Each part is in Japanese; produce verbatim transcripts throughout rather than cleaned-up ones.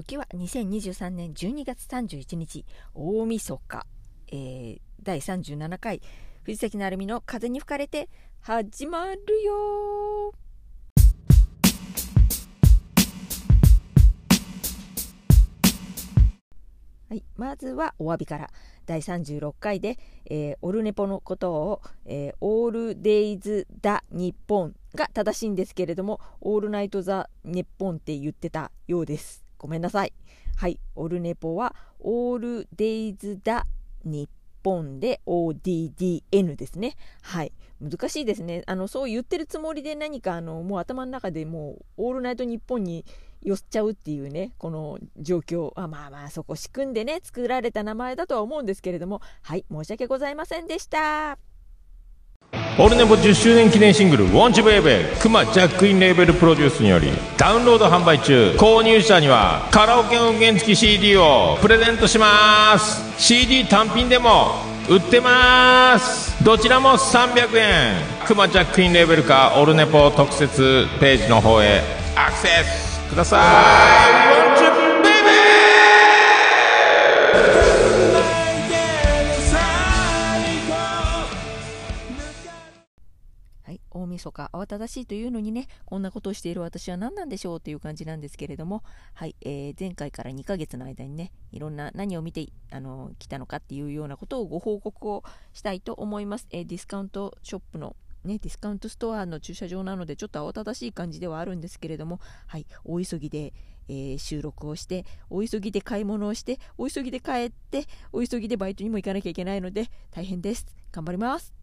時はにせんにじゅうさんねんじゅうにがつさんじゅういちにち大晦日、えー、だいさんじゅうななかい藤崎鳴海の風に吹かれて始まるよ。はい、まずはお詫びから。だいさんじゅうろっかいで、えー、オルネポのことを、えー、オールデイズ・ザ・ニッポンが正しいんですけれども、オールナイト・ザ・ニッポンって言ってたようです。ごめんなさい。はい、オルネポはオールデイズ・ザ・ニッポンで オーディーディーエヌ ですね。はい、難しいですね。あのそう言ってるつもりで何かあのもう頭の中でもうオールナイト・ニッポンに寄っちゃうっていうね、この状況、あ、まあまあそこ仕組んでね作られた名前だとは思うんですけれども、はい、申し訳ございませんでした。オルネポじゅっしゅうねん記念シングル「ウォンチベイベー」熊ジャックインレーベルプロデュースによりダウンロード販売中。購入者にはカラオケ音源付き シーディー をプレゼントします。 シーディー 単品でも売ってます。どちらもさんびゃくえん。熊ジャックインレーベルかオルネポ特設ページの方へアクセスください。はい、大晦日慌ただしいというのにね、こんなことをしている私は何なんでしょうという感じなんですけれども、はい、えー、前回からにかげつの間にね、いろんな何を見てあの来たのかっていうようなことをご報告をしたいと思います。えー、ディスカウントショップのね、ディスカウントストアの駐車場なのでちょっと慌ただしい感じではあるんですけれども、はい、大急ぎで、えー、収録をして大急ぎで買い物をして大急ぎで帰って大急ぎでバイトにも行かなきゃいけないので大変です。頑張ります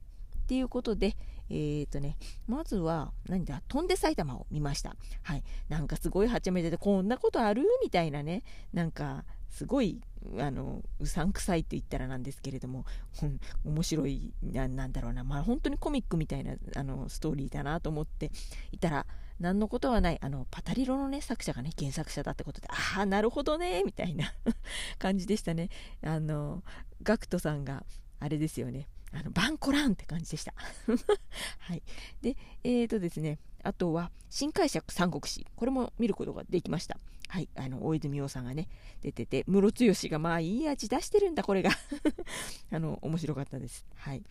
ということで、えーとね、まずは何だ飛んで埼玉を見ました。はい、なんかすごいはちゃめちゃでこんなことあるみたいなね、なんかすごいあのうさんくさいって言ったらなんですけれども、うん、面白い な, なんだろうな、まあ、本当にコミックみたいなあのストーリーだなと思っていたら、何のことはないあのパタリロの、ね、作者が、ね、原作者だってことで、ああなるほどねみたいな感じでしたね。あのガクトさんがあれですよね、あのバンコランって感じでしたはい、でえーとですね、あとは新解釈三国志、これも見ることができました。はい、あの大泉洋さんがね出てて、ムロツヨシがまあいい味出してるんだこれがあの面白かったです。はい、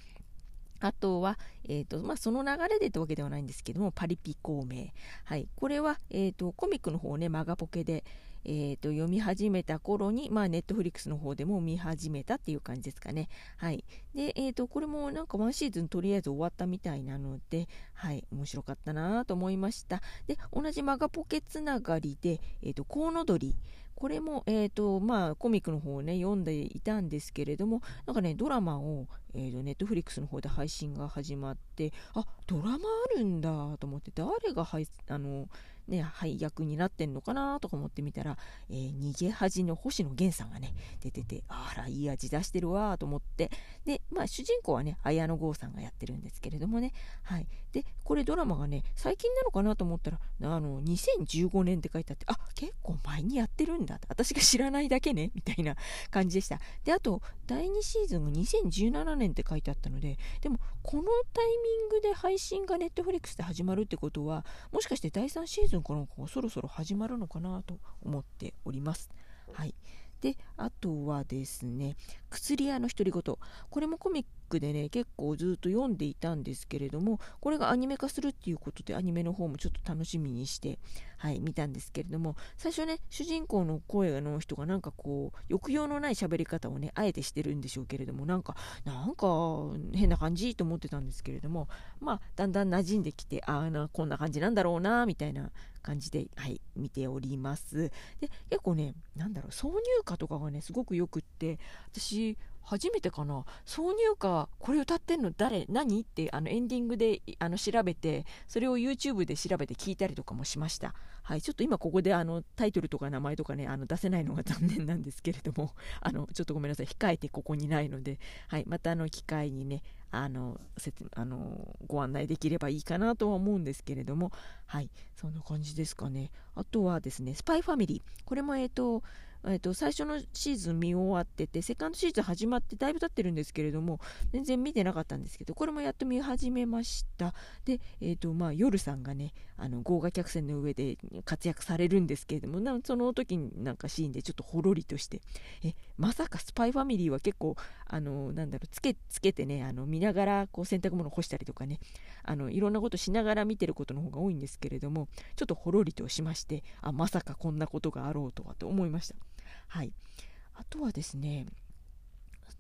あとは、えーとまあ、その流れでってわけではないんですけども、パリピ孔明、はい、これは、えーとコミックの方ねマガポケで、えーと読み始めた頃に、まあ、ネットフリックスの方でも見始めたっていう感じですかね。はい、で、えーとこれもなんかワンシーズンとりあえず終わったみたいなので、はい、面白かったなと思いました。で、同じマガポケつながりで、えーとコウノドリ、これも、えーとまあ、コミックの方を、ね、読んでいたんですけれども、なんかねドラマを、えーとネットフリックスの方で配信が始まって、あドラマあるんだと思って、誰が配あのね、配役になってんのかなとか思ってみたら、えー、逃げ恥の星野源さんがね出てて、あらいい味出してるわと思って、で、まあ、主人公はね綾野剛さんがやってるんですけれどもね、はい、でこれドラマがね最近なのかなと思ったら、あのにせんじゅうごねんって書いてあって、あ結構前にやってるんだって私が知らないだけねみたいな感じでした。であとだいにシーズンがにせんじゅうななねんって書いてあったので、でもこのタイミングで配信がネットフリックスで始まるってことは、もしかしてだいさんシーズンこの子そろそろ始まるのかなと思っております。はい、であとはですね、薬屋の独り言、これもコミックでね結構ずっと読んでいたんですけれども、これがアニメ化するっていうことでアニメの方もちょっと楽しみにして、はい、見たんですけれども、最初ね主人公の声の人がなんかこう抑揚のない喋り方をねあえてしてるんでしょうけれども、なんかなんか変な感じと思ってたんですけれども、まあだんだん馴染んできて、ああこんな感じなんだろうなみたいな感じで、はい、見ております。で結構ねなんだろう挿入歌とかがねすごくよくって、私初めてかな、挿入歌これ歌ってんの誰何ってあのエンディングであの調べて、それを YouTube で調べて聞いたりとかもしました。はい、ちょっと今ここであのタイトルとか名前とかねあの出せないのが残念なんですけれども、あのちょっとごめんなさい、控えてここにないので、はい、またあの機会にねあのあのご案内できればいいかなとは思うんですけれども、はい、そんな感じですかね。あとはですねスパイファミリー、これもえっとえー、と最初のシーズン見終わってて、セカンドシーズン始まってだいぶ経ってるんですけれども全然見てなかったんですけど、これもやっと見始めました。で、えーとまあ、夜さんがねあの豪華客船の上で活躍されるんですけれども、なその時になんかシーンでちょっとほろりとして、えまさかスパイファミリーは結構あのなんだろうつけつけてねあの見ながらこう洗濯物干したりとかねあのいろんなことしながら見てることの方が多いんですけれども、ちょっとほろりとしまして、あまさかこんなことがあろうとはと思いました。はい、あとはですね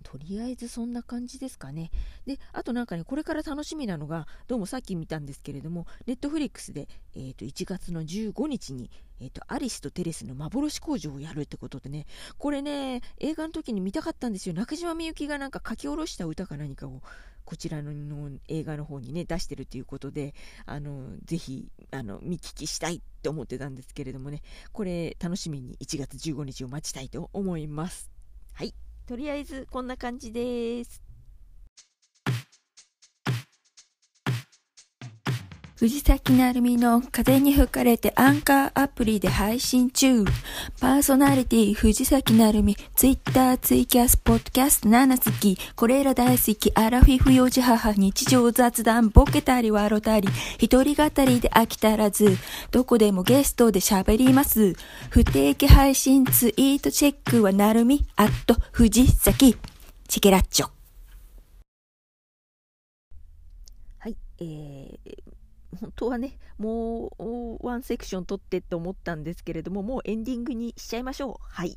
とりあえずそんな感じですかね。で、あとなんかねこれから楽しみなのが、どうもさっき見たんですけれどもネットフリックスで、えーといちがつのじゅうごにちに、えーとアリスとテレスの幻工場をやるってことでね、これね映画の時に見たかったんですよ。中島みゆきがなんか書き下ろした歌か何かをこちらの映画の方にね出してるということで、あのぜひあの見聞きしたいって思ってたんですけれどもね、これ楽しみにいちがつじゅうごにちを待ちたいと思います。はい、とりあえずこんな感じです。藤崎なるみの風に吹かれてアンカーアプリで配信中。パーソナリティ藤崎なるみ、ツイッター、ツイキャス、ポッドキャストなな好き、これら大好き、アラフィフ幼児母、日常雑談、ボケたり笑たり、一人語りで飽きたらず、どこでもゲストで喋ります。不定期配信ツイートチェックはなるみ、アット藤崎、チケラッチョ。はい、えー、本当はねもうワンセクション撮ってと思ったんですけれども、もうエンディングにしちゃいましょう。はい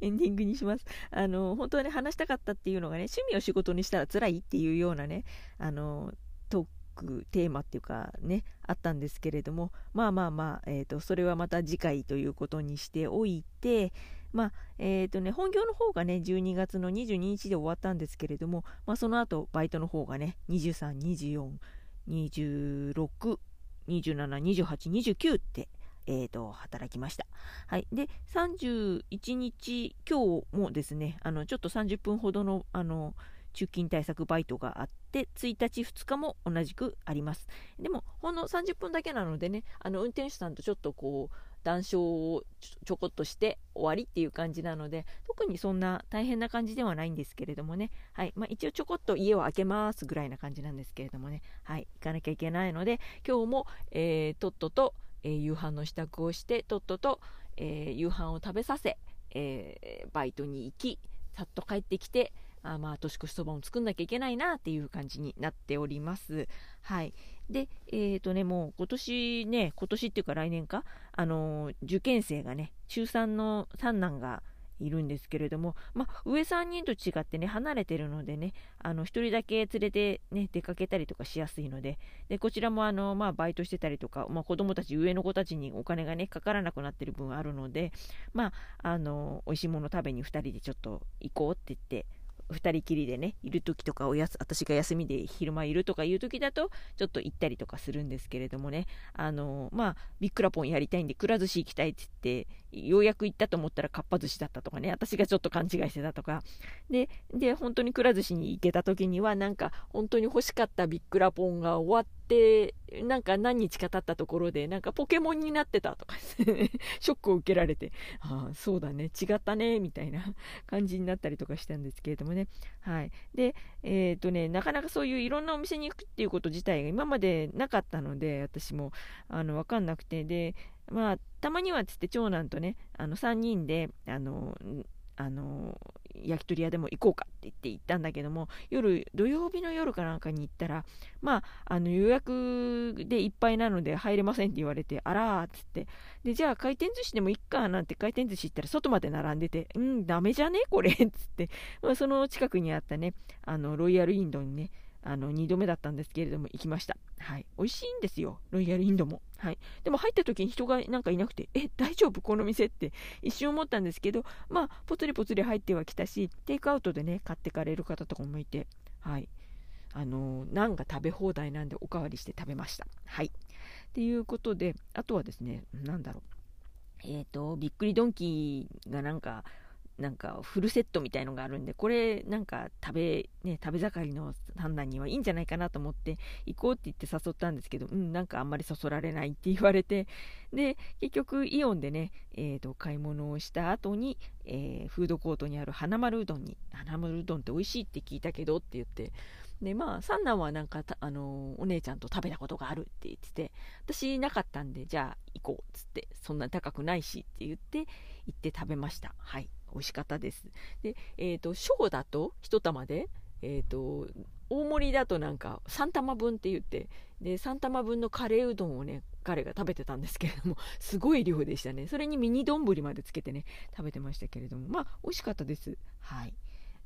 エンディングにします。あの本当はね話したかったっていうのがね、趣味を仕事にしたら辛いっていうようなねあのトークテーマっていうかねあったんですけれども、まあまあまあ、えーと、それはまた次回ということにしておいて、まあえーとね、本業の方がねじゅうにがつのにじゅうににちで終わったんですけれども、まあ、その後バイトの方がねにじゅうさん、にじゅうよん、にじゅうろく、にじゅうなな、にじゅうはち、にじゅうきゅうって、えーと、働きました。はい。で、さんじゅういちにち、今日もですね、あのちょっとさんじゅっぷんほどの、あの中勤対策バイトがあって、ついたち、ふつかも同じくあります。でも、ほんのさんじゅっぷんだけなのでね、あの運転手さんとちょっとこう、談笑をちょこっとして終わりっていう感じなので、特にそんな大変な感じではないんですけれどもね、はいまあ、一応ちょこっと家を開けますぐらいな感じなんですけれどもね、はい、行かなきゃいけないので今日も、えー、とっとと、えー、夕飯の支度をして、とっとと、えー、夕飯を食べさせ、えー、バイトに行き、さっと帰ってきて、あまあ年越しそばを作んなきゃいけないなっていう感じになっております。はいで、えーとね、もう今年ね、今年っていうか来年か、あのー、受験生がね、ちゅうさんの三男がいるんですけれども、まあ、上さんにんと違ってね、離れてるのでね、あのひとりだけ連れて、ね、出かけたりとかしやすいので、でこちらもあの、まあ、バイトしてたりとか、まあ、子供たち、上の子たちにお金がね、かからなくなってる分あるので、まあ、あの美味しいもの食べにふたりでちょっと行こうって言って、ふたりきりでねいる時とか、おやす私が休みで昼間いるとかいう時だとちょっと行ったりとかするんですけれどもね、あのまあビックラポンやりたいんでくら寿司行きたいって言って、ようやく行ったと思ったらかっぱ寿司だったとかね、私がちょっと勘違いしてたとかで、で本当にくら寿司に行けた時にはなんか本当に欲しかったビックラポンが終わってでなんか何日か経ったところでなんかポケモンになってたとかショックを受けられて、ああそうだね違ったねみたいな感じになったりとかしたんですけれどもね、はいでえーとね、なかなかそういういろんなお店に行くっていうこと自体が今までなかったので、私もあの分かんなくて、でまあたまにはつって長男とねあのさんにんであのあの焼き鳥屋でも行こうかって言って行ったんだけども、夜土曜日の夜かなんかに行ったら、まあ、あの予約でいっぱいなので入れませんって言われて、あらーっつって、でじゃあ回転寿司でもいっかなんて回転寿司行ったら外まで並んでて、うんダメじゃねこれっつって、まあ、その近くにあったねあのロイヤルインドにねあのにどめだったんですけれども行きました。はい、美味しいんですよロイヤルインドも、はい、でも入った時に人がなんかいなくて、え大丈夫この店って一瞬思ったんですけど、まあポツリポツリ入ってはきたし、テイクアウトでね買ってかれる方とかもいて、はいあのナンが食べ放題なんでおかわりして食べました。はいということで、あとはですねなんだろうえっとびっくりドンキーがなんかなんかフルセットみたいのがあるんで、これなんか食べ、ね、食べ盛りの判断にはいいんじゃないかなと思って行こうって言って誘ったんですけど、うん、なんかあんまりそそられないって言われて、で結局イオンでね、えーと、買い物をした後に、えー、フードコートにある花丸うどんに、花丸うどんって美味しいって聞いたけどって言って、でまあ三男はなんかあのお姉ちゃんと食べたことがあるって言ってて、私なかったんでじゃあ行こうっつって、そんな高くないしって言って行って食べました。はい、美味しかったです。で、えーと、小だと一玉で、えーと、大盛りだとなんかさんたまぶんって言って、でさんたまぶんのカレーうどんをね彼が食べてたんですけれども、すごい量でしたね。それにミニ丼までつけてね食べてましたけれども、まあ美味しかったです。はい、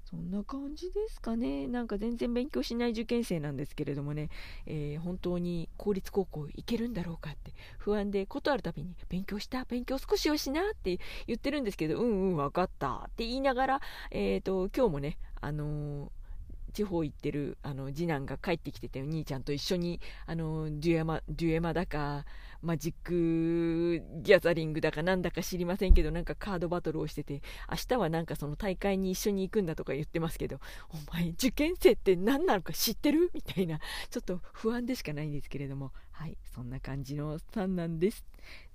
そんな感じですかね。なんか全然勉強しない受験生なんですけれどもね、えー、本当に公立高校行けるんだろうかって不安で、ことあるたびに勉強した勉強少しをしなって言ってるんですけど、うんうん分かったって言いながら、えーと今日もねあのー地方行ってるあの次男が帰ってきてて、お兄ちゃんと一緒にあのデュエマ、デュエマだかマジックギャザリングだかなんだか知りませんけど、なんかカードバトルをしてて、明日はなんかその大会に一緒に行くんだとか言ってますけど、お前受験生って何なのか知ってるみたいな、ちょっと不安でしかないんですけれども、はいそんな感じの三男です。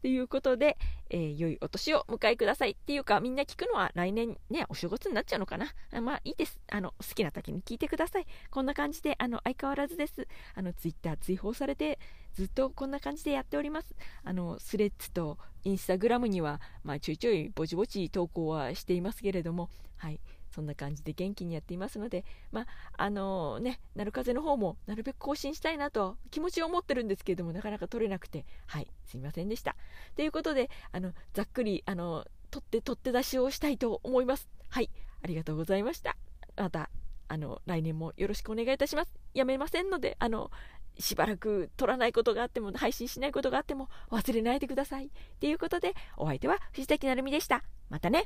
ということで、えー、良いお年をお迎えくださいっていうか、みんな聞くのは来年ねお正月になっちゃうのかな、まあいいです、あの好きな時に聞いてください。こんな感じであの相変わらずです。あのツイッター追放されてずっとこんな感じでやっております。あのスレッズとインスタグラムには、まあ、ちょいちょいぼちぼち投稿はしていますけれども、はいそんな感じで元気にやっていますので、まああのー、ねなるかぜの方もなるべく更新したいなと気持ちを持ってるんですけれども、なかなか取れなくて、はいすみませんでした。ということであのざっくりあの取って取って出しをしたいと思います。はいありがとうございました。またあの来年もよろしくお願いいたします。やめませんので、あのしばらく取らないことがあっても配信しないことがあっても忘れないでください。ということでお相手は藤崎なるみでした。またね。